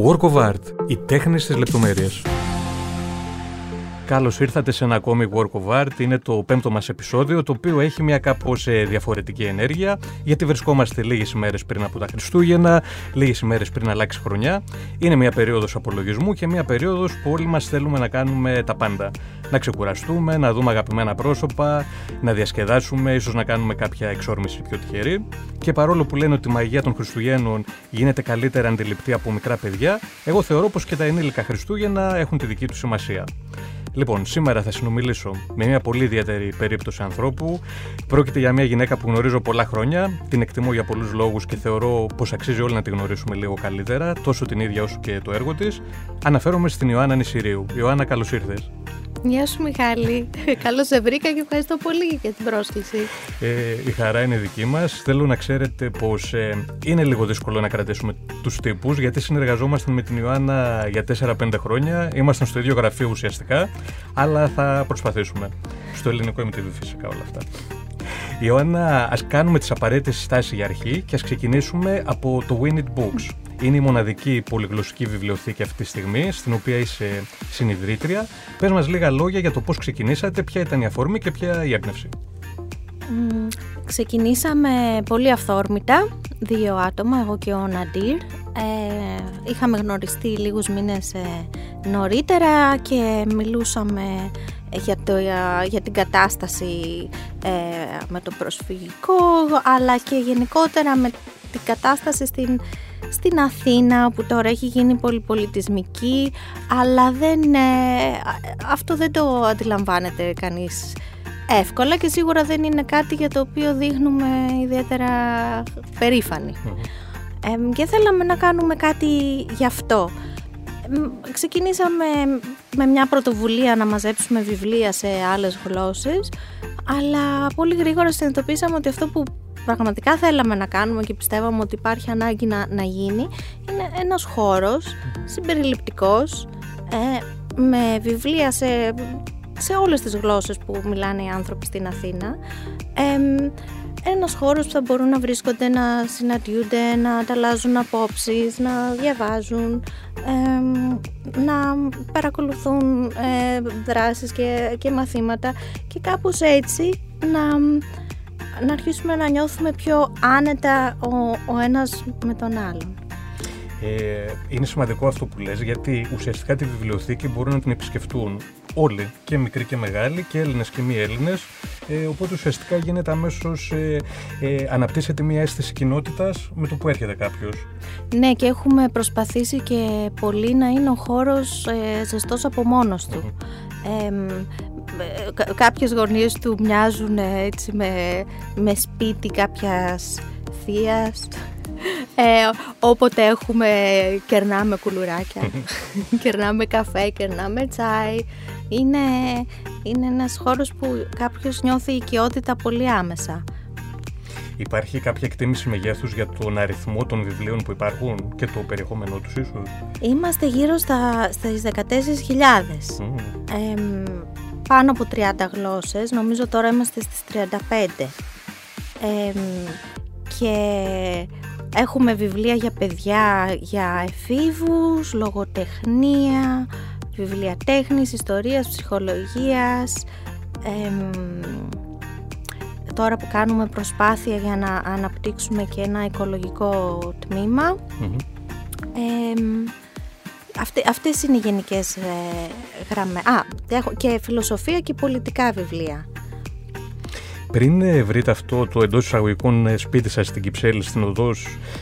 Work of Art, οι τέχνες στις λεπτομέρειες. Καλώς ήρθατε σε ένα ακόμη Work of Art. Είναι το 5ο μας επεισόδιο, το οποίο έχει μια κάπως διαφορετική ενέργεια, γιατί βρισκόμαστε λίγες ημέρες πριν από τα Χριστούγεννα, λίγες ημέρες πριν αλλάξει χρονιά. Είναι μια περίοδος απολογισμού και μια περίοδος που όλοι μας θέλουμε να κάνουμε τα πάντα. Να ξεκουραστούμε, να δούμε αγαπημένα πρόσωπα, να διασκεδάσουμε, ίσως να κάνουμε κάποια εξόρμηση πιο τυχερή. Και παρόλο που λένε ότι η μαγεία των Χριστουγέννων γίνεται καλύτερα αντιληπτή από μικρά παιδιά, εγώ θεωρώ πως και τα ενήλικα Χριστούγεννα έχουν τη δική τους σημασία. Λοιπόν, σήμερα θα συνομιλήσω με μια πολύ ιδιαίτερη περίπτωση ανθρώπου. Πρόκειται για μια γυναίκα που γνωρίζω πολλά χρόνια, την εκτιμώ για πολλούς λόγους και θεωρώ πως αξίζει όλοι να τη γνωρίσουμε λίγο καλύτερα, τόσο την ίδια όσο και το έργο της. Αναφέρομαι στην Ιωάννα Νησυρίου. Ιωάννα, καλώς ήρθες. Γεια σου Μιχάλη, καλώς σε βρήκα και ευχαριστώ πολύ για την πρόσκληση. Η χαρά είναι δική μας. Θέλω να ξέρετε πως είναι λίγο δύσκολο να κρατήσουμε τους τύπους, γιατί συνεργαζόμασταν με την Ιωάννα για 4-5 χρόνια, ήμασταν στο ίδιο γραφείο ουσιαστικά, αλλά θα προσπαθήσουμε. Στο ελληνικό MTV φυσικά όλα αυτά. Ιωάννα, ας κάνουμε τις απαραίτητες συστάσεις για αρχή και ας ξεκινήσουμε από το We Need Books. Είναι η μοναδική πολυγλωσσική βιβλιοθήκη αυτή τη στιγμή, στην οποία είσαι συνιδρύτρια. Πες μας λίγα λόγια για το πώς ξεκινήσατε, ποια ήταν η αφορμή και ποια η έμπνευση. Ξεκινήσαμε πολύ αυθόρμητα, δύο άτομα, εγώ και ο Ναδίρ. Είχαμε γνωριστεί λίγους μήνες νωρίτερα και μιλούσαμε για την κατάσταση με το προσφυγικό, αλλά και γενικότερα με την κατάσταση στην Αθήνα, που τώρα έχει γίνει πολυπολιτισμική, αλλά αυτό δεν το αντιλαμβάνεται κανείς εύκολα και σίγουρα δεν είναι κάτι για το οποίο δείχνουμε ιδιαίτερα περήφανοι. Και θέλαμε να κάνουμε κάτι γι' αυτό. Ξεκινήσαμε με μια πρωτοβουλία να μαζέψουμε βιβλία σε άλλες γλώσσες, αλλά πολύ γρήγορα συνειδητοποίησαμε ότι αυτό που πραγματικά θέλαμε να κάνουμε και πιστεύαμε ότι υπάρχει ανάγκη να γίνει είναι ένας χώρος συμπεριληπτικός, με βιβλία σε όλες τις γλώσσες που μιλάνε οι άνθρωποι στην Αθήνα, ένας χώρος που θα μπορούν να βρίσκονται, να συναντιούνται, να ανταλλάζουν απόψεις, να διαβάζουν, να παρακολουθούν δράσεις και μαθήματα και κάπως έτσι να αρχίσουμε να νιώθουμε πιο άνετα ο ένας με τον άλλον. Είναι σημαντικό αυτό που λες, γιατί ουσιαστικά τη βιβλιοθήκη μπορούν να την επισκεφτούν όλοι, και μικροί και μεγάλοι, και Έλληνες και μη Έλληνες, οπότε ουσιαστικά γίνεται αμέσως, αναπτύσσεται μια αίσθηση κοινότητας με το που έρχεται κάποιος. Ναι, και έχουμε προσπαθήσει και πολύ να είναι ο χώρος ζεστός από μόνος του. Κάποιες γωνίες του μοιάζουν έτσι με σπίτι κάποιας θείας, όποτε κερνάμε κουλουράκια, κερνάμε καφέ, κερνάμε τσάι. Είναι ένας χώρος που κάποιος νιώθει οικειότητα πολύ άμεσα. Υπάρχει κάποια εκτίμηση μεγέθους για τον αριθμό των βιβλίων που υπάρχουν και το περιεχόμενό τους ίσως? Είμαστε γύρω στις 14.000. Πάνω από 30 γλώσσες, νομίζω τώρα είμαστε στις 35. Και έχουμε βιβλία για παιδιά, για εφήβους, λογοτεχνία, βιβλία τέχνης, ιστορίας, ψυχολογίας. Τώρα που κάνουμε προσπάθεια για να αναπτύξουμε και ένα οικολογικό τμήμα. Αυτές είναι οι γενικές γραμμές. Έχω και φιλοσοφία και πολιτικά βιβλία. Πριν βρείτε αυτό το εντός εισαγωγικών σπίτι σας στην Κυψέλη,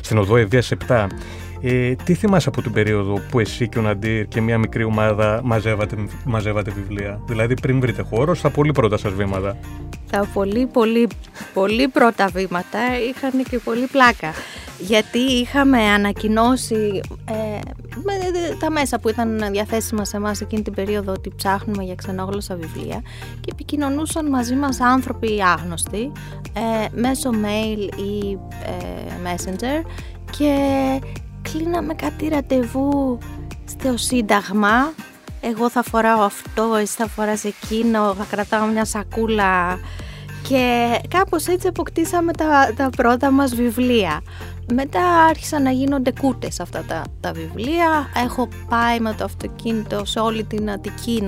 στην οδό Ευβίας 7, τι θυμάσαι από την περίοδο που εσύ και ο Ναδίρ και μια μικρή ομάδα μαζεύατε βιβλία? Δηλαδή πριν βρείτε χώρο, στα πολύ πρώτα σας βήματα. Τα πολύ πρώτα βήματα είχαν και πολύ πλάκα, γιατί είχαμε ανακοινώσει τα μέσα που ήταν διαθέσιμα σε εμάς εκείνη την περίοδο ότι ψάχνουμε για ξενόγλωσσα βιβλία, και επικοινωνούσαν μαζί μας άνθρωποι άγνωστοι μέσω mail ή messenger, και κλείναμε κάτι ραντεβού στο Σύνταγμα. Εγώ θα φοράω αυτό, εσύ θα φοράς εκείνο, θα κρατάω μια σακούλα, και κάπως έτσι αποκτήσαμε τα πρώτα μας βιβλία. Μετά άρχισαν να γίνονται κούτες αυτά τα βιβλία. Έχω πάει με το αυτοκίνητο σε όλη την Αττική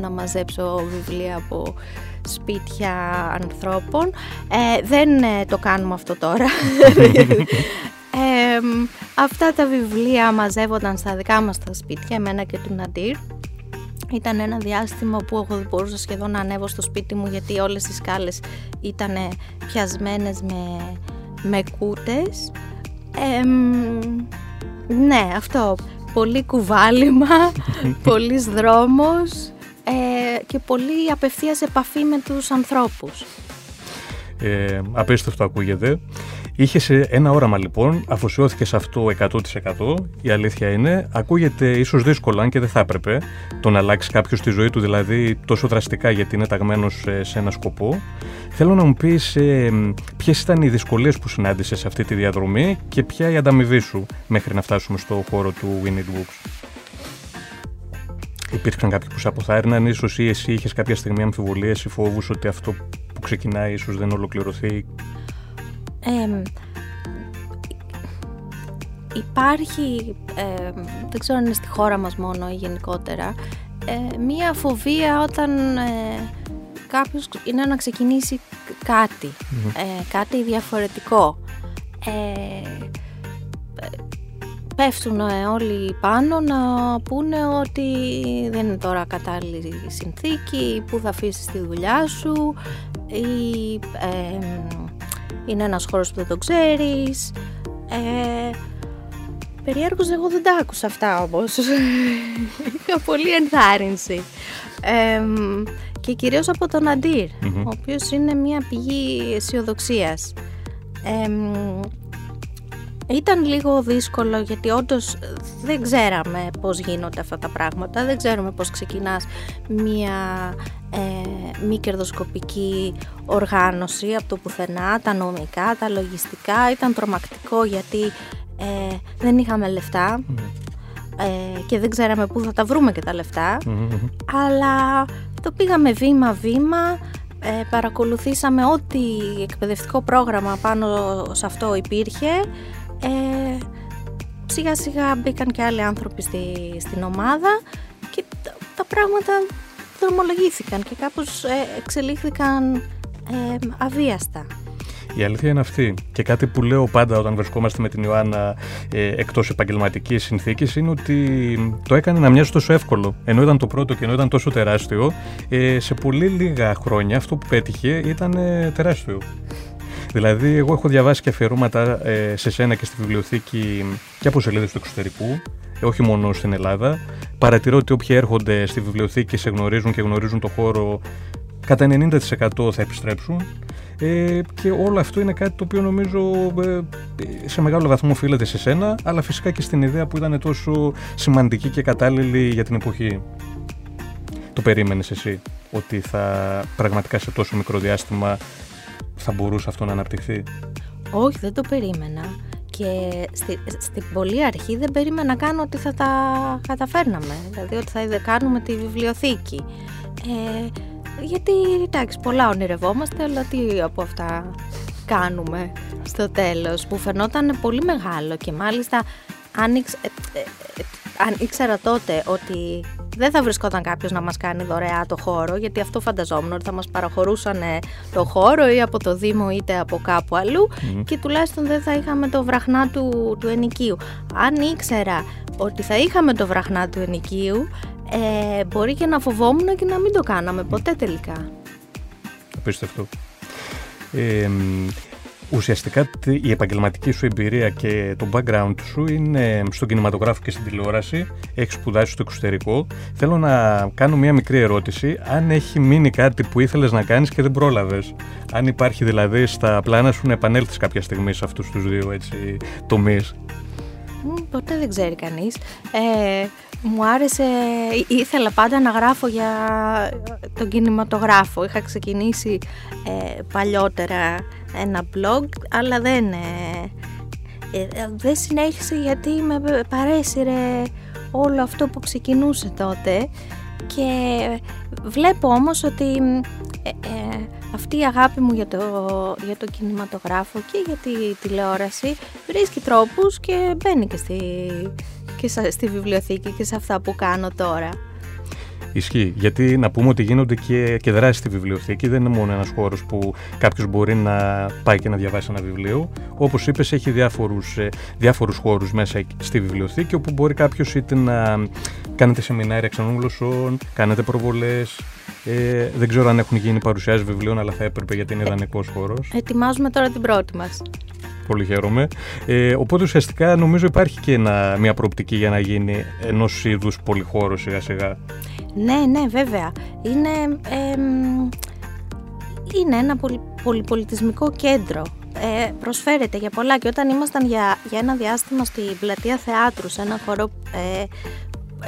να μαζέψω βιβλία από σπίτια ανθρώπων. Δεν το κάνουμε αυτό τώρα. Αυτά τα βιβλία μαζεύονταν στα δικά μας τα σπίτια, εμένα και του Ναδίρ. Ήταν ένα διάστημα που εγώ δεν μπορούσα σχεδόν να ανέβω στο σπίτι μου, γιατί όλες οι σκάλες ήταν πιασμένες με κούτες. Ναι, αυτό. Πολύ κουβάλιμα, πολύς δρόμος και πολύ απευθείας επαφή με τους ανθρώπους. Απίστευτο ακούγεται. Είχες ένα όραμα λοιπόν, αφοσιώθηκες σε αυτό 100%. Η αλήθεια είναι, ακούγεται ίσως δύσκολα, αν και δεν θα έπρεπε, το να αλλάξει κάποιος τη ζωή του, δηλαδή τόσο δραστικά, γιατί είναι ταγμένος σε ένα σκοπό. Θέλω να μου πεις ποιες ήταν οι δυσκολίες που συνάντησες σε αυτή τη διαδρομή και ποια η ανταμοιβή σου μέχρι να φτάσουμε στο χώρο του We Need Books. Υπήρξαν κάποιοι που σε αποθάρρυναν, ίσως ή εσύ είχες κάποια στιγμή αμφιβολίες ή φόβους ότι αυτό που ξεκινάει ίσως δεν ολοκληρωθεί. Υπάρχει, δεν ξέρω αν είναι στη χώρα μας μόνο ή γενικότερα, μία φοβία όταν κάποιος είναι να ξεκινήσει κάτι, κάτι διαφορετικό. Πέφτουν όλοι πάνω να πούνε ότι δεν είναι τώρα κατάλληλη συνθήκη, που θα αφήσεις τη δουλειά σου ή... είναι ένας χώρος που δεν το ξέρεις. Περιέργως εγώ δεν τα άκουσα αυτά όμως. Είχα πολύ ενθάρρυνση. Και κυρίως από τον Ναδίρ, ο οποίος είναι μια πηγή αισιοδοξίας. Ήταν λίγο δύσκολο γιατί όντως δεν ξέραμε πώς γίνονται αυτά τα πράγματα. Δεν ξέρουμε πώς ξεκινάς μια... μη κερδοσκοπική οργάνωση από το πουθενά, τα νομικά, τα λογιστικά. Ήταν τρομακτικό γιατί δεν είχαμε λεφτά και δεν ξέραμε πού θα τα βρούμε και τα λεφτά, αλλά το πήγαμε βήμα-βήμα, παρακολουθήσαμε ό,τι εκπαιδευτικό πρόγραμμα πάνω σε αυτό υπήρχε. Σιγά-σιγά μπήκαν και άλλοι άνθρωποι στην ομάδα και τα πράγματα... δρομολογήθηκαν και κάπως εξελίχθηκαν αβίαστα. Η αλήθεια είναι αυτή. Και κάτι που λέω πάντα όταν βρισκόμαστε με την Ιωάννα εκτός επαγγελματικής συνθήκης είναι ότι το έκανε να μοιάζει τόσο εύκολο. Ενώ ήταν το πρώτο και ενώ ήταν τόσο τεράστιο, σε πολύ λίγα χρόνια αυτό που πέτυχε ήταν τεράστιο. Δηλαδή, εγώ έχω διαβάσει και αφιερώματα σε σένα και στη βιβλιοθήκη και από σελίδες του εξωτερικού, όχι μόνο στην Ελλάδα. Παρατηρώ ότι όποιοι έρχονται στη βιβλιοθήκη και σε γνωρίζουν και γνωρίζουν το χώρο, κατά 90% θα επιστρέψουν. Και όλο αυτό είναι κάτι το οποίο νομίζω σε μεγάλο βαθμό οφείλεται σε σένα, αλλά φυσικά και στην ιδέα που ήταν τόσο σημαντική και κατάλληλη για την εποχή. Το περίμενες εσύ ότι θα πραγματικά σε τόσο μικρό διάστημα θα μπορούσε αυτό να αναπτυχθεί? Όχι, δεν το περίμενα. Και στην πολύ αρχή δεν περίμενα καν ότι θα τα καταφέρναμε. Δηλαδή ότι θα κάνουμε τη βιβλιοθήκη. Γιατί, εντάξει, πολλά ονειρευόμαστε, αλλά τι από αυτά κάνουμε στο τέλος, που φαινόταν πολύ μεγάλο. Και μάλιστα αν ήξερα τότε ότι δεν θα βρισκόταν κάποιος να μας κάνει δωρεά το χώρο, γιατί αυτό φανταζόμουν ότι θα μας παραχωρούσαν το χώρο ή από το Δήμο είτε από κάπου αλλού, και τουλάχιστον δεν θα είχαμε το βραχνά του ενοικίου. Αν ήξερα ότι θα είχαμε το βραχνά του ενοικίου, μπορεί και να φοβόμουν και να μην το κάναμε ποτέ τελικά. Απίστευτο. Ουσιαστικά η επαγγελματική σου εμπειρία και το background σου είναι στον κινηματογράφο και στην τηλεόραση. Έχεις σπουδάσει στο εξωτερικό. Θέλω να κάνω μια μικρή ερώτηση. Αν έχει μείνει κάτι που ήθελες να κάνεις και δεν πρόλαβες. Αν υπάρχει δηλαδή στα πλάνα σου να επανέλθεις κάποια στιγμή σε αυτούς τους δύο τομείς. Ποτέ δεν ξέρει κανείς. Μου άρεσε, ήθελα πάντα να γράφω για τον κινηματογράφο. Είχα ξεκινήσει παλιότερα ένα blog, αλλά δεν συνέχισε γιατί με παρέσυρε όλο αυτό που ξεκινούσε τότε. Και βλέπω όμως ότι Αυτή η αγάπη μου για το κινηματογράφο και για τη τηλεόραση βρίσκει τρόπους και μπαίνει και στη βιβλιοθήκη και σε αυτά που κάνω τώρα. Ισχύει, γιατί να πούμε ότι γίνονται και δράσεις στη βιβλιοθήκη, δεν είναι μόνο ένας χώρος που κάποιος μπορεί να πάει και να διαβάσει ένα βιβλίο. Όπως είπες, έχει διάφορους χώρους μέσα στη βιβλιοθήκη, όπου μπορεί κάποιος είτε να κάνετε σεμινάρια ξενών γλωσσών, κάνετε προβολές. Δεν ξέρω αν έχουν γίνει παρουσιάσεις βιβλίων, αλλά θα έπρεπε γιατί είναι ιδανικός χώρος. Ετοιμάζουμε τώρα την πρώτη μας. Πολύ χαίρομαι. Οπότε ουσιαστικά νομίζω υπάρχει και μια προοπτική για να γίνει ενός είδους πολυχώρος σιγά σιγά. Ναι, βέβαια. Είναι ένα πολυπολιτισμικό κέντρο. Προσφέρεται για πολλά, και όταν ήμασταν για ένα διάστημα στην πλατεία θεάτρου, σε ένα χώρο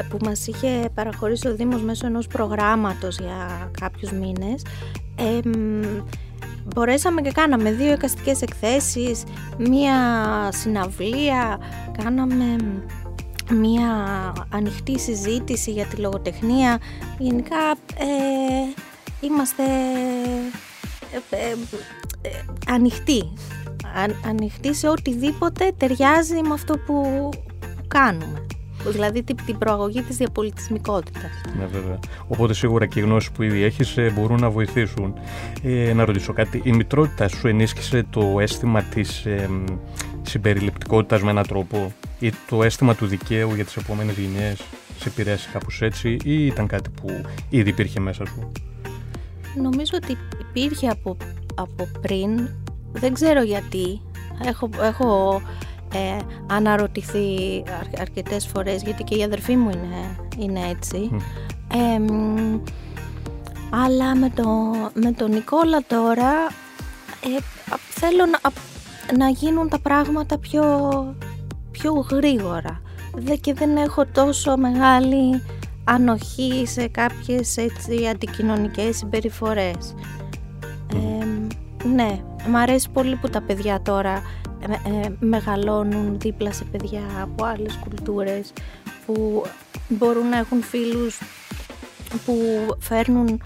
που μας είχε παραχωρήσει ο Δήμος μέσω ενός προγράμματος για κάποιους μήνες, μπορέσαμε και κάναμε 2 εικαστικές εκθέσεις, μία συναυλία, κάναμε μία ανοιχτή συζήτηση για τη λογοτεχνία. Γενικά είμαστε ανοιχτοί σε οτιδήποτε ταιριάζει με αυτό που κάνουμε. Δηλαδή την προαγωγή της διαπολιτισμικότητας. Ναι, βέβαια. Οπότε σίγουρα και οι γνώσεις που ήδη έχεις μπορούν να βοηθήσουν. Να ρωτήσω κάτι. Η μητρότητα σου ενίσχυσε το αίσθημα της συμπεριληπτικότητας με έναν τρόπο, ή το αίσθημα του δικαίου για τις επόμενες γενιές σε επηρέασε κάπως έτσι, ή ήταν κάτι που ήδη υπήρχε μέσα σου? Νομίζω ότι υπήρχε από πριν. Δεν ξέρω γιατί. Έχω αναρωτηθεί αρκετές φορές, γιατί και η αδερφή μου είναι έτσι. Αλλά με τον Νικόλα τώρα θέλω να γίνουν τα πράγματα πιο γρήγορα, και δεν έχω τόσο μεγάλη ανοχή σε κάποιες έτσι αντικοινωνικές συμπεριφορές. Ναι, μου αρέσει πολύ που τα παιδιά τώρα μεγαλώνουν δίπλα σε παιδιά από άλλες κουλτούρες, που μπορούν να έχουν φίλους που φέρνουν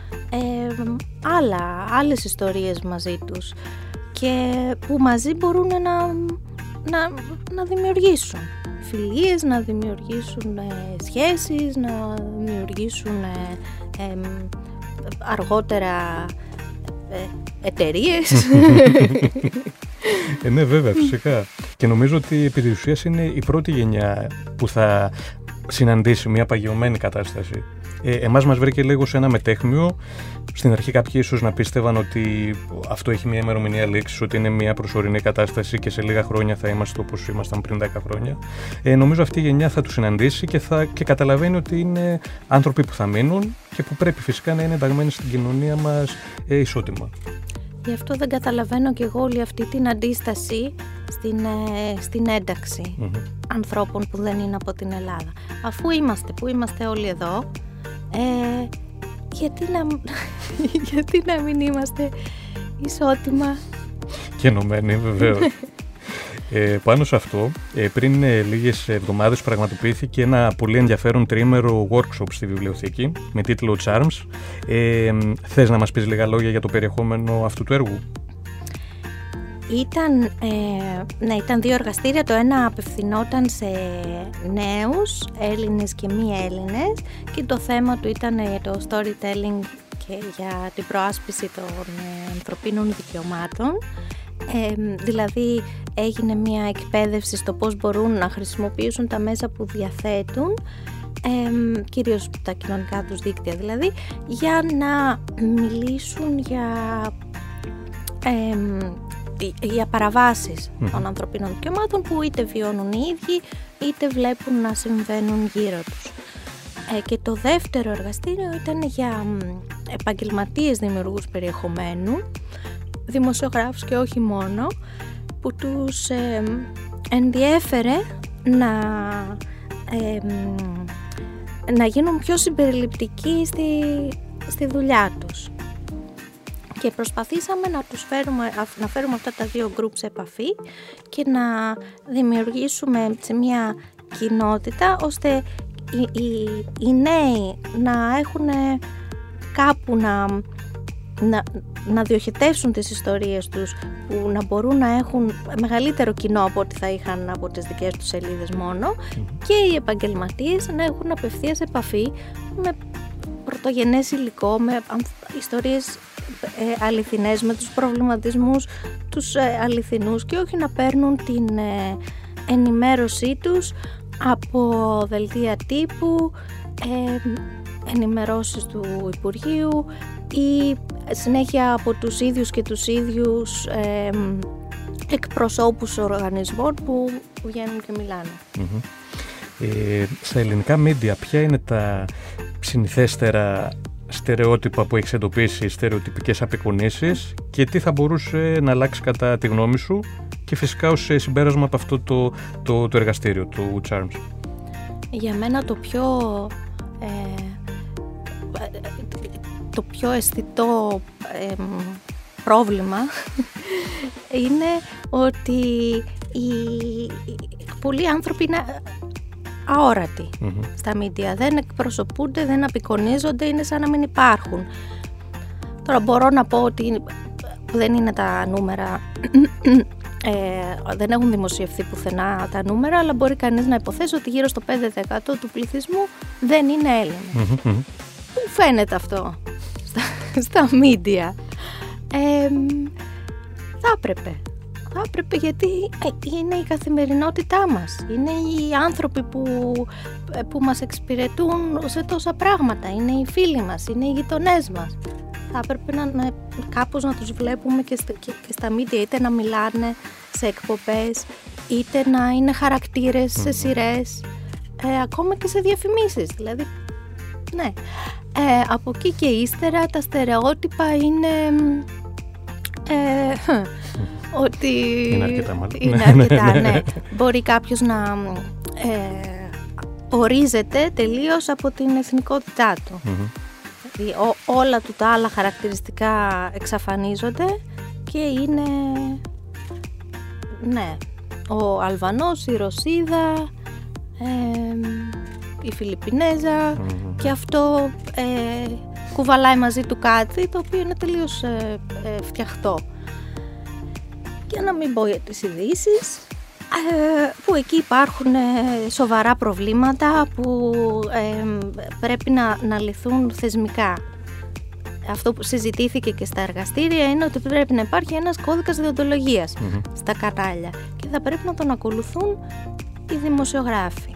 άλλες ιστορίες μαζί τους, και που μαζί μπορούν να δημιουργήσουν φιλίες, να δημιουργήσουν σχέσεις, να δημιουργήσουν αργότερα εταιρείες. Ναι, βέβαια, φυσικά. Και νομίζω ότι επί της ουσίας είναι η πρώτη γενιά που θα συναντήσει μια παγιωμένη κατάσταση. Εμάς μας βρήκε λίγο σε ένα μετέχμιο. Στην αρχή κάποιοι ίσως να πίστευαν ότι αυτό έχει μια ημερομηνία λήξης, ότι είναι μια προσωρινή κατάσταση και σε λίγα χρόνια θα είμαστε όπως ήμασταν πριν 10 χρόνια. Νομίζω αυτή η γενιά θα τους συναντήσει και καταλαβαίνει ότι είναι άνθρωποι που θα μείνουν και που πρέπει φυσικά να είναι ενταγμένοι στην κοινωνία μας ισότιμα. Γι' αυτό δεν καταλαβαίνω κι εγώ όλη αυτή την αντίσταση στην ένταξη ανθρώπων που δεν είναι από την Ελλάδα. Αφού είμαστε όλοι εδώ, γιατί να μην είμαστε ισότιμα και ενωμένοι, βεβαίως. Πάνω σε αυτό, πριν λίγες εβδομάδες πραγματοποιήθηκε ένα πολύ ενδιαφέρον τριήμερο workshop στη βιβλιοθήκη με τίτλο Charms. Θες να μας πεις λίγα λόγια για το περιεχόμενο αυτού του έργου? Ήταν 2 εργαστήρια. Το ένα απευθυνόταν σε νέους Έλληνες και μη Έλληνες, και το θέμα του ήταν το storytelling και για την προάσπιση των ανθρωπίνων δικαιωμάτων. Δηλαδή έγινε μια εκπαίδευση στο πώς μπορούν να χρησιμοποιήσουν τα μέσα που διαθέτουν, κυρίως τα κοινωνικά τους δίκτυα δηλαδή, για να μιλήσουν για παραβάσεις των ανθρωπίνων δικαιωμάτων που είτε βιώνουν οι ίδιοι είτε βλέπουν να συμβαίνουν γύρω τους. Και το δεύτερο εργαστήριο ήταν για επαγγελματίες δημιουργούς περιεχομένου, δημοσιογράφους και όχι μόνο, που τους ενδιέφερε να γίνουν πιο συμπεριληπτικοί στη δουλειά τους. Και προσπαθήσαμε να φέρουμε αυτά τα 2 groups σε επαφή και να δημιουργήσουμε μια κοινότητα, ώστε οι νέοι να έχουν κάπου να να διοχετεύσουν τις ιστορίες τους, που να μπορούν να έχουν μεγαλύτερο κοινό από ό,τι θα είχαν από τις δικές τους σελίδες μόνο, και οι επαγγελματίες να έχουν απευθείας επαφή με πρωτογενές υλικό, με ιστορίες αληθινές, με τους προβληματισμούς τους αληθινούς, και όχι να παίρνουν την ενημέρωσή τους από δελτία τύπου, ενημερώσεις του Υπουργείου ή συνέχεια από τους ίδιους και τους ίδιους εκπροσώπους οργανισμών που βγαίνουν και μιλάνε. Στα ελληνικά media, ποια είναι τα συνηθέστερα στερεότυπα που έχεις εντοπίσει, στερεοτυπικές απεικονίσεις, και τι θα μπορούσε να αλλάξει κατά τη γνώμη σου, και φυσικά ως συμπέρασμα από αυτό το εργαστήριο του Charms? Για μένα το πιο αισθητό πρόβλημα είναι ότι πολλοί άνθρωποι είναι αόρατοι στα media, δεν εκπροσωπούνται, δεν απεικονίζονται, είναι σαν να μην υπάρχουν. Τώρα μπορώ να πω ότι δεν είναι τα νούμερα, δεν έχουν δημοσιευθεί πουθενά τα νούμερα, αλλά μπορεί κανείς να υποθέσει ότι γύρω στο 5% του πληθυσμού δεν είναι Έλληνες. Πού φαίνεται αυτό στα media? Θα έπρεπε, γιατί είναι η καθημερινότητά μας, είναι οι άνθρωποι που μας εξυπηρετούν σε τόσα πράγματα, είναι οι φίλοι μας, είναι οι γειτονές μας. Θα έπρεπε κάπως να τους βλέπουμε και στα media, είτε να μιλάνε σε εκπομπές, είτε να είναι χαρακτήρες σε σειρές, ακόμα και σε διαφημίσεις, δηλαδή. Ναι. Από εκεί και ύστερα τα στερεότυπα είναι ότι είναι αρκετά, ναι. Μπορεί κάποιος να ορίζεται τελείως από την εθνικότητά του. Δηλαδή όλα του τα άλλα χαρακτηριστικά εξαφανίζονται και είναι, ναι, ο Αλβανός, η Ρωσίδα, η Φιλιππινέζα, και αυτό κουβαλάει μαζί του κάτι το οποίο είναι τελείως φτιαχτό. Για να μην πω για τις ειδήσεις, που εκεί υπάρχουν σοβαρά προβλήματα που πρέπει να λυθούν θεσμικά. Αυτό που συζητήθηκε και στα εργαστήρια είναι ότι πρέπει να υπάρχει ένας κώδικας δεοντολογίας στα κανάλια, και θα πρέπει να τον ακολουθούν οι δημοσιογράφοι.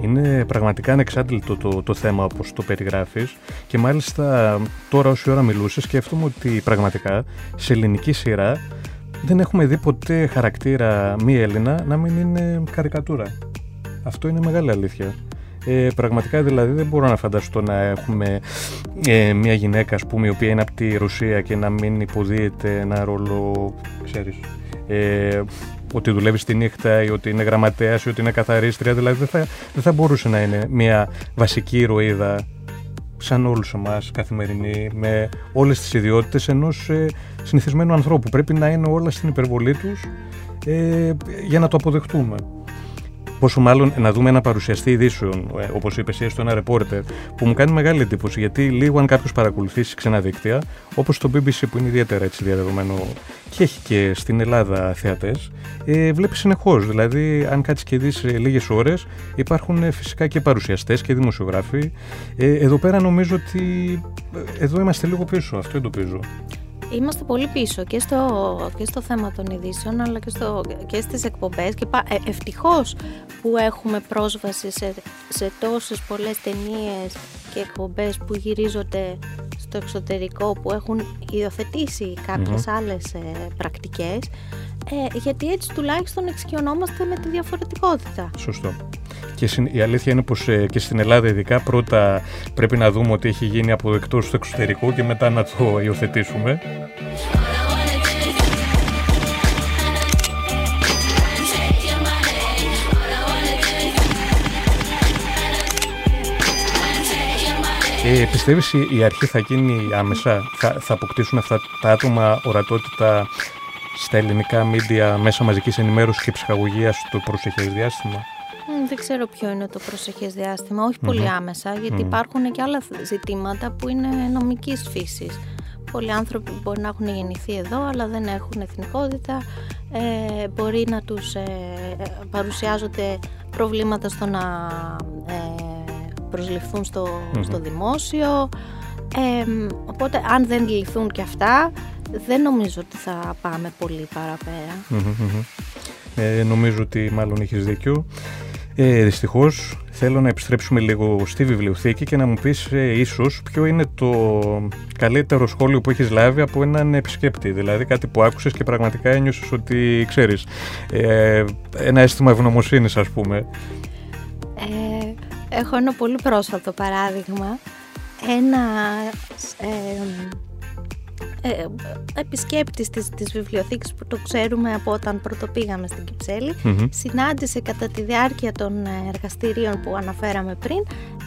Είναι πραγματικά ανεξάντλητο το θέμα όπως το περιγράφεις, και μάλιστα τώρα όση ώρα μιλούσες σκέφτομαι ότι πραγματικά σε ελληνική σειρά δεν έχουμε δει ποτέ χαρακτήρα μη Έλληνα να μην είναι καρικατούρα. Αυτό είναι μεγάλη αλήθεια. Πραγματικά δηλαδή δεν μπορώ να φανταστώ να έχουμε μια γυναίκα, ας πούμε, η οποία είναι από τη Ρωσία και να μην υποδίεται ένα ρόλο, ξέρεις, ότι δουλεύει στη νύχτα, ή ότι είναι γραμματέας, ή ότι είναι καθαρίστρια. Δηλαδή δεν θα μπορούσε να είναι μια βασική ηρωίδα σαν όλους εμάς, καθημερινή, με όλες τις ιδιότητες ενός συνηθισμένου ανθρώπου. Πρέπει να είναι όλα στην υπερβολή τους για να το αποδεχτούμε. Πόσο μάλλον να δούμε ένα παρουσιαστή ειδήσεων, όπως είπες εσύ, στο ένα ρεπόρτερ, που μου κάνει μεγάλη εντύπωση, γιατί λίγο αν κάποιος παρακολουθήσει ξένα δίκτυα, όπως το BBC, που είναι ιδιαίτερα έτσι διαδεδομένο και έχει και στην Ελλάδα θεατές, βλέπει συνεχώς. Δηλαδή, αν κάτσεις και δεις λίγες ώρες, υπάρχουν φυσικά και παρουσιαστές και δημοσιογράφοι. Εδώ πέρα νομίζω ότι εδώ είμαστε λίγο πίσω, αυτό εντοπίζω. Είμαστε πολύ πίσω και στο θέμα των ειδήσεων, αλλά και στις εκπομπές, και ευτυχώς που έχουμε πρόσβαση σε τόσες πολλές ταινίες και εκπομπές που γυρίζονται στο εξωτερικό, που έχουν υιοθετήσει κάποιες άλλες πρακτικές, γιατί έτσι τουλάχιστον εξοικειωνόμαστε με τη διαφορετικότητα. Σωστό. Και η αλήθεια είναι πως και στην Ελλάδα ειδικά πρώτα πρέπει να δούμε ότι έχει γίνει αποδεκτό στο εξωτερικό και μετά να το υιοθετήσουμε. Πιστεύεις η αρχή θα γίνει άμεσα, θα αποκτήσουν αυτά τα άτομα ορατότητα στα ελληνικά media, μέσα μαζικής ενημέρωσης και ψυχαγωγίας στο προσεχές διάστημα? Δεν ξέρω ποιο είναι το προσεχές διάστημα, όχι πολύ άμεσα, γιατί υπάρχουν και άλλα ζητήματα που είναι νομικής φύσης, πολλοί άνθρωποι που μπορεί να έχουν γεννηθεί εδώ αλλά δεν έχουν εθνικότητα, μπορεί να τους παρουσιάζονται προβλήματα στο να προσληφθούν στο δημόσιο, οπότε αν δεν λυθούν και αυτά δεν νομίζω ότι θα πάμε πολύ παραπέρα. Νομίζω ότι μάλλον έχεις δίκιο. Δυστυχώς θέλω να επιστρέψουμε λίγο στη βιβλιοθήκη και να μου πεις ίσως ποιο είναι το καλύτερο σχόλιο που έχεις λάβει από έναν επισκέπτη, δηλαδή κάτι που άκουσες και πραγματικά ένιωσες ότι ξέρεις, ένα αίσθημα ευγνωμοσύνης ας πούμε. Έχω ένα πολύ πρόσφατο παράδειγμα, επισκέπτης της βιβλιοθήκης που το ξέρουμε από όταν πρωτοπήγαμε στην Κυψέλη, συνάντησε κατά τη διάρκεια των εργαστηρίων που αναφέραμε πριν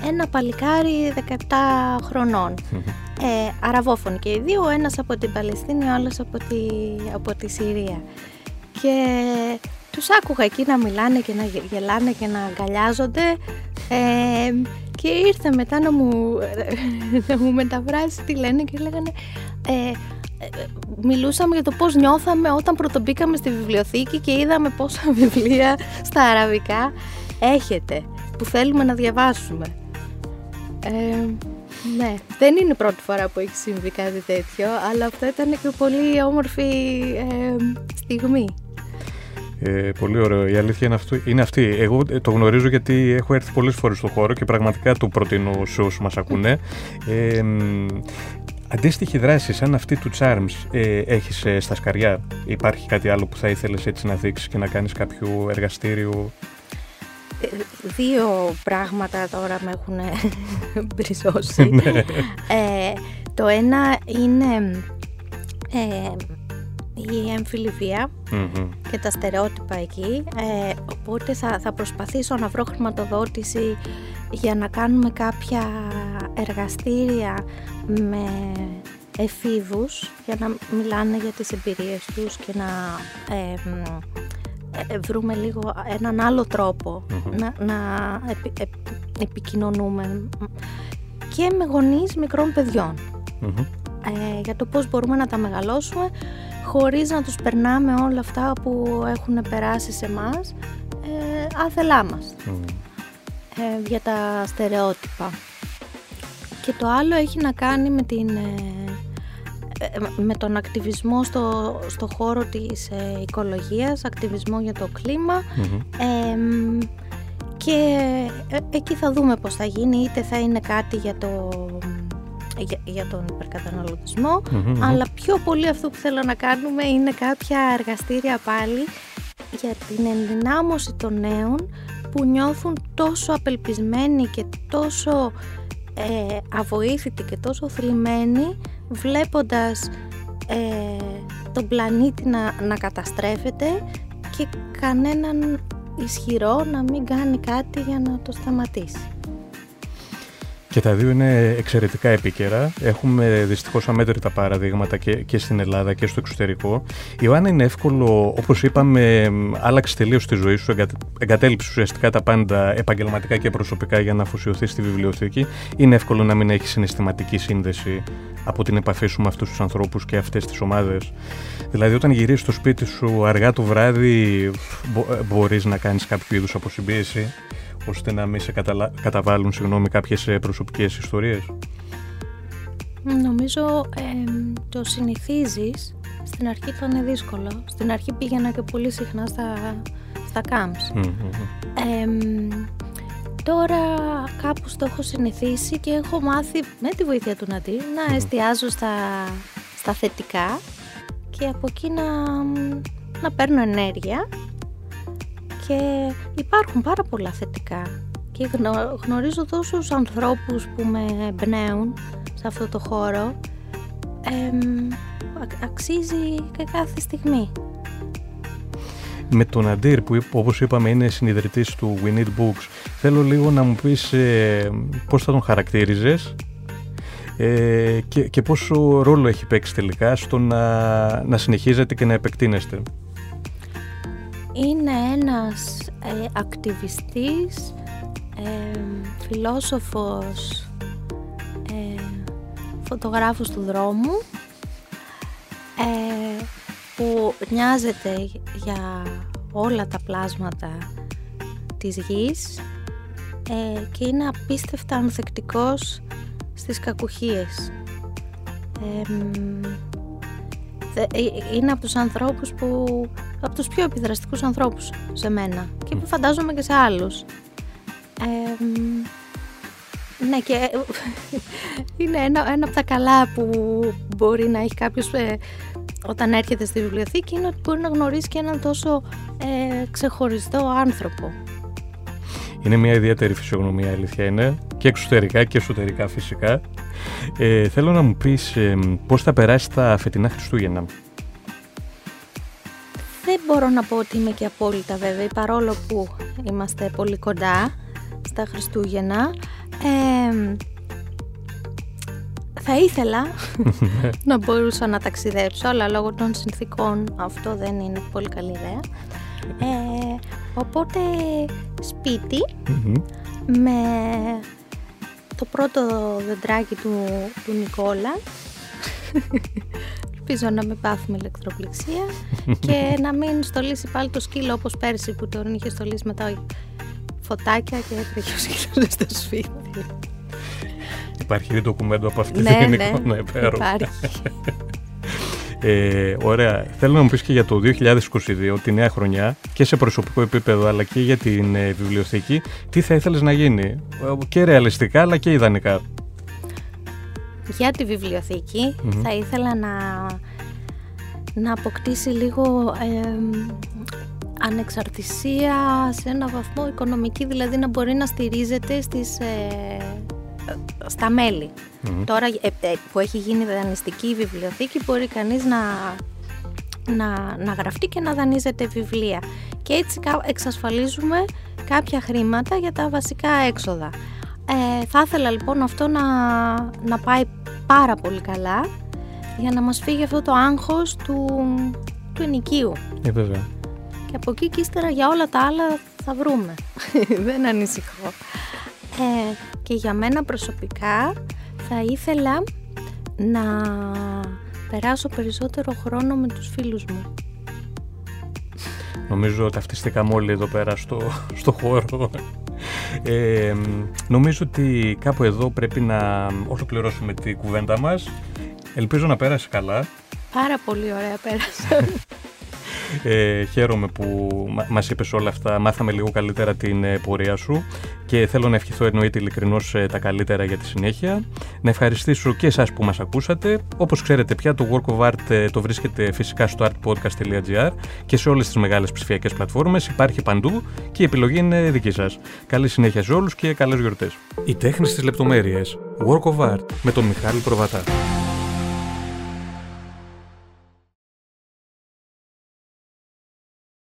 ένα παλικάρι 17 χρονών, αραβόφωνοι και οι δύο, ο ένας από την Παλαιστίνη, ο άλλος από τη Συρία, και τους άκουγα εκεί να μιλάνε και να γελάνε και να αγκαλιάζονται, και ήρθε μετά να μου μεταφράσει τι λένε και λέγανε, μιλούσαμε για το πώς νιώθαμε όταν πρωτομπήκαμε στη βιβλιοθήκη και είδαμε πόσα βιβλία στα αραβικά έχετε που θέλουμε να διαβάσουμε. Ναι, δεν είναι η πρώτη φορά που έχει συμβεί κάτι τέτοιο, αλλά αυτό ήταν και πολύ όμορφη στιγμή. Πολύ ωραίο. Η αλήθεια είναι αυτή. Εγώ το γνωρίζω γιατί έχω έρθει πολλές φορές στο χώρο και πραγματικά το προτείνω σε όσους μας ακούνε. Αντίστοιχη δράση σαν αυτή του Charms έχεις στα σκαριά? Υπάρχει κάτι άλλο που θα ήθελες έτσι να δείξεις και να κάνεις κάποιο εργαστήριο? Δύο πράγματα τώρα με έχουν μπριζώσει. Το ένα είναι η έμφυλη βία και τα στερεότυπα εκεί, οπότε θα προσπαθήσω να βρω χρηματοδότηση για να κάνουμε κάποια εργαστήρια με εφήβους για να μιλάνε για τις εμπειρίες τους και να βρούμε λίγο έναν άλλο τρόπο να επικοινωνούμε και με γονείς μικρών παιδιών, για το πώς μπορούμε να τα μεγαλώσουμε χωρίς να τους περνάμε όλα αυτά που έχουν περάσει σε εμάς άθελά μας, για τα στερεότυπα. Και το άλλο έχει να κάνει με τον ακτιβισμό στο χώρο της οικολογίας, ακτιβισμό για το κλίμα, και εκεί θα δούμε πώς θα γίνει, είτε θα είναι κάτι για τον υπερκαταναλωτισμό, αλλά πιο πολύ αυτό που θέλω να κάνουμε είναι κάποια εργαστήρια πάλι για την ενδυνάμωση των νέων που νιώθουν τόσο απελπισμένοι και τόσο αβοήθητοι και τόσο θλιμμένοι βλέποντας τον πλανήτη να καταστρέφεται και κανέναν ισχυρό να μην κάνει κάτι για να το σταματήσει. Και τα δύο είναι εξαιρετικά επίκαιρα. Έχουμε δυστυχώς αμέτρητα παραδείγματα και στην Ελλάδα και στο εξωτερικό. Ιωάννα, είναι εύκολο, όπως είπαμε, άλλαξε τελείως τη ζωή σου, εγκατέλειψε ουσιαστικά τα πάντα επαγγελματικά και προσωπικά για να αφοσιωθεί στη βιβλιοθήκη. Είναι εύκολο να μην έχει συναισθηματική σύνδεση από την επαφή σου με αυτούς τους ανθρώπους και αυτές τις ομάδες? Δηλαδή, όταν γυρίσεις στο σπίτι σου αργά το βράδυ, μπορείς να κάνεις κάποιο είδους αποσυμπίεση, ώστε να μην σε καταβάλουν κάποιες προσωπικές ιστορίες? Νομίζω το συνηθίζεις. Στην αρχή ήταν δύσκολο. Στην αρχή πήγαινα και πολύ συχνά στα camps. Τώρα κάπως το έχω συνηθίσει και έχω μάθει με τη βοήθεια του Ναδίρ να εστιάζω στα θετικά και από εκεί να παίρνω ενέργεια. Και υπάρχουν πάρα πολλά θετικά και γνωρίζω τόσους ανθρώπους που με εμπνέουν σε αυτό το χώρο, αξίζει και κάθε στιγμή. Με τον Ναδίρ που όπως είπαμε είναι συνιδρυτής του We Need Books, θέλω λίγο να μου πεις πώς θα τον χαρακτήριζες και πόσο ρόλο έχει παίξει τελικά στο να συνεχίζετε και να επεκτείνεστε. Είναι ένας ακτιβιστής, φιλόσοφος, φωτογράφος του δρόμου, που νοιάζεται για όλα τα πλάσματα της γης και είναι απίστευτα ανθεκτικός στις κακουχίες. Είναι από τους ανθρώπους που, από τους πιο επιδραστικούς ανθρώπους σε μένα και που φαντάζομαι και σε άλλους. Ναι, και είναι ένα από τα καλά που μπορεί να έχει κάποιος όταν έρχεται στη βιβλιοθήκη, είναι ότι μπορεί να γνωρίσει και έναν τόσο ξεχωριστό άνθρωπο. Είναι μια ιδιαίτερη φυσιογνωμία, αλήθεια είναι, και εξωτερικά και εσωτερικά φυσικά. Θέλω να μου πεις πώς θα περάσει τα φετινά Χριστούγεννα. Δεν μπορώ να πω ότι είμαι και απόλυτα βέβαιη, παρόλο που είμαστε πολύ κοντά στα Χριστούγεννα. Θα ήθελα να μπορούσα να ταξιδέψω, αλλά λόγω των συνθήκων αυτό δεν είναι πολύ καλή ιδέα. Οπότε σπίτι, με το πρώτο δεντράκι του Νικόλα, ελπίζω να με πάθουμε ηλεκτροπληξία και να μην στολίσει πάλι το σκύλο όπως πέρσι που τον είχε στολίσει με τα φωτάκια και έτρεχε ο σκύλος στο σπίτι. Υπάρχει ντοκουμέντο από αυτή την εικόνα, υπέροχα. Υπάρχει. Ωραία. Θέλω να μου πεις και για το 2022, τη νέα χρονιά, και σε προσωπικό επίπεδο αλλά και για την βιβλιοθήκη, τι θα ήθελες να γίνει, και ρεαλιστικά αλλά και ιδανικά. Για τη βιβλιοθήκη θα ήθελα να αποκτήσει λίγο ανεξαρτησία σε ένα βαθμό οικονομική, δηλαδή να μπορεί να στηρίζεται στα μέλη. Τώρα που έχει γίνει δανειστική η βιβλιοθήκη, μπορεί κανείς να γραφτεί και να δανείζεται βιβλία, και έτσι εξασφαλίζουμε κάποια χρήματα για τα βασικά έξοδα. Θα ήθελα λοιπόν αυτό να πάει πάρα πολύ καλά για να μας φύγει αυτό το άγχος του ενοικίου. Βέβαια. Και από εκεί και ύστερα για όλα τα άλλα θα βρούμε. Δεν ανησυχώ. Και για μένα προσωπικά θα ήθελα να περάσω περισσότερο χρόνο με τους φίλους μου. Νομίζω ταυτιστήκαμε όλοι εδώ πέρα στο χώρο. Νομίζω ότι κάπου εδώ πρέπει να ολοκληρώσουμε την κουβέντα μας. Ελπίζω να πέρασε καλά. Πάρα πολύ ωραία πέρασα. Χαίρομαι που μας είπες όλα αυτά, μάθαμε λίγο καλύτερα την πορεία σου και θέλω να ευχηθώ, εννοείται, ειλικρινώς τα καλύτερα για τη συνέχεια. Να ευχαριστήσω και εσάς που μας ακούσατε. Όπως ξέρετε πια, το Work of Art το βρίσκεται φυσικά στο artpodcast.gr και σε όλες τις μεγάλες ψηφιακές πλατφόρμες, υπάρχει παντού και η επιλογή είναι δική σας. Καλή συνέχεια σε όλους και καλές γιορτές. Η τέχνη στις λεπτομέρειες. Work of Art με τον Μιχάλη Προβατά.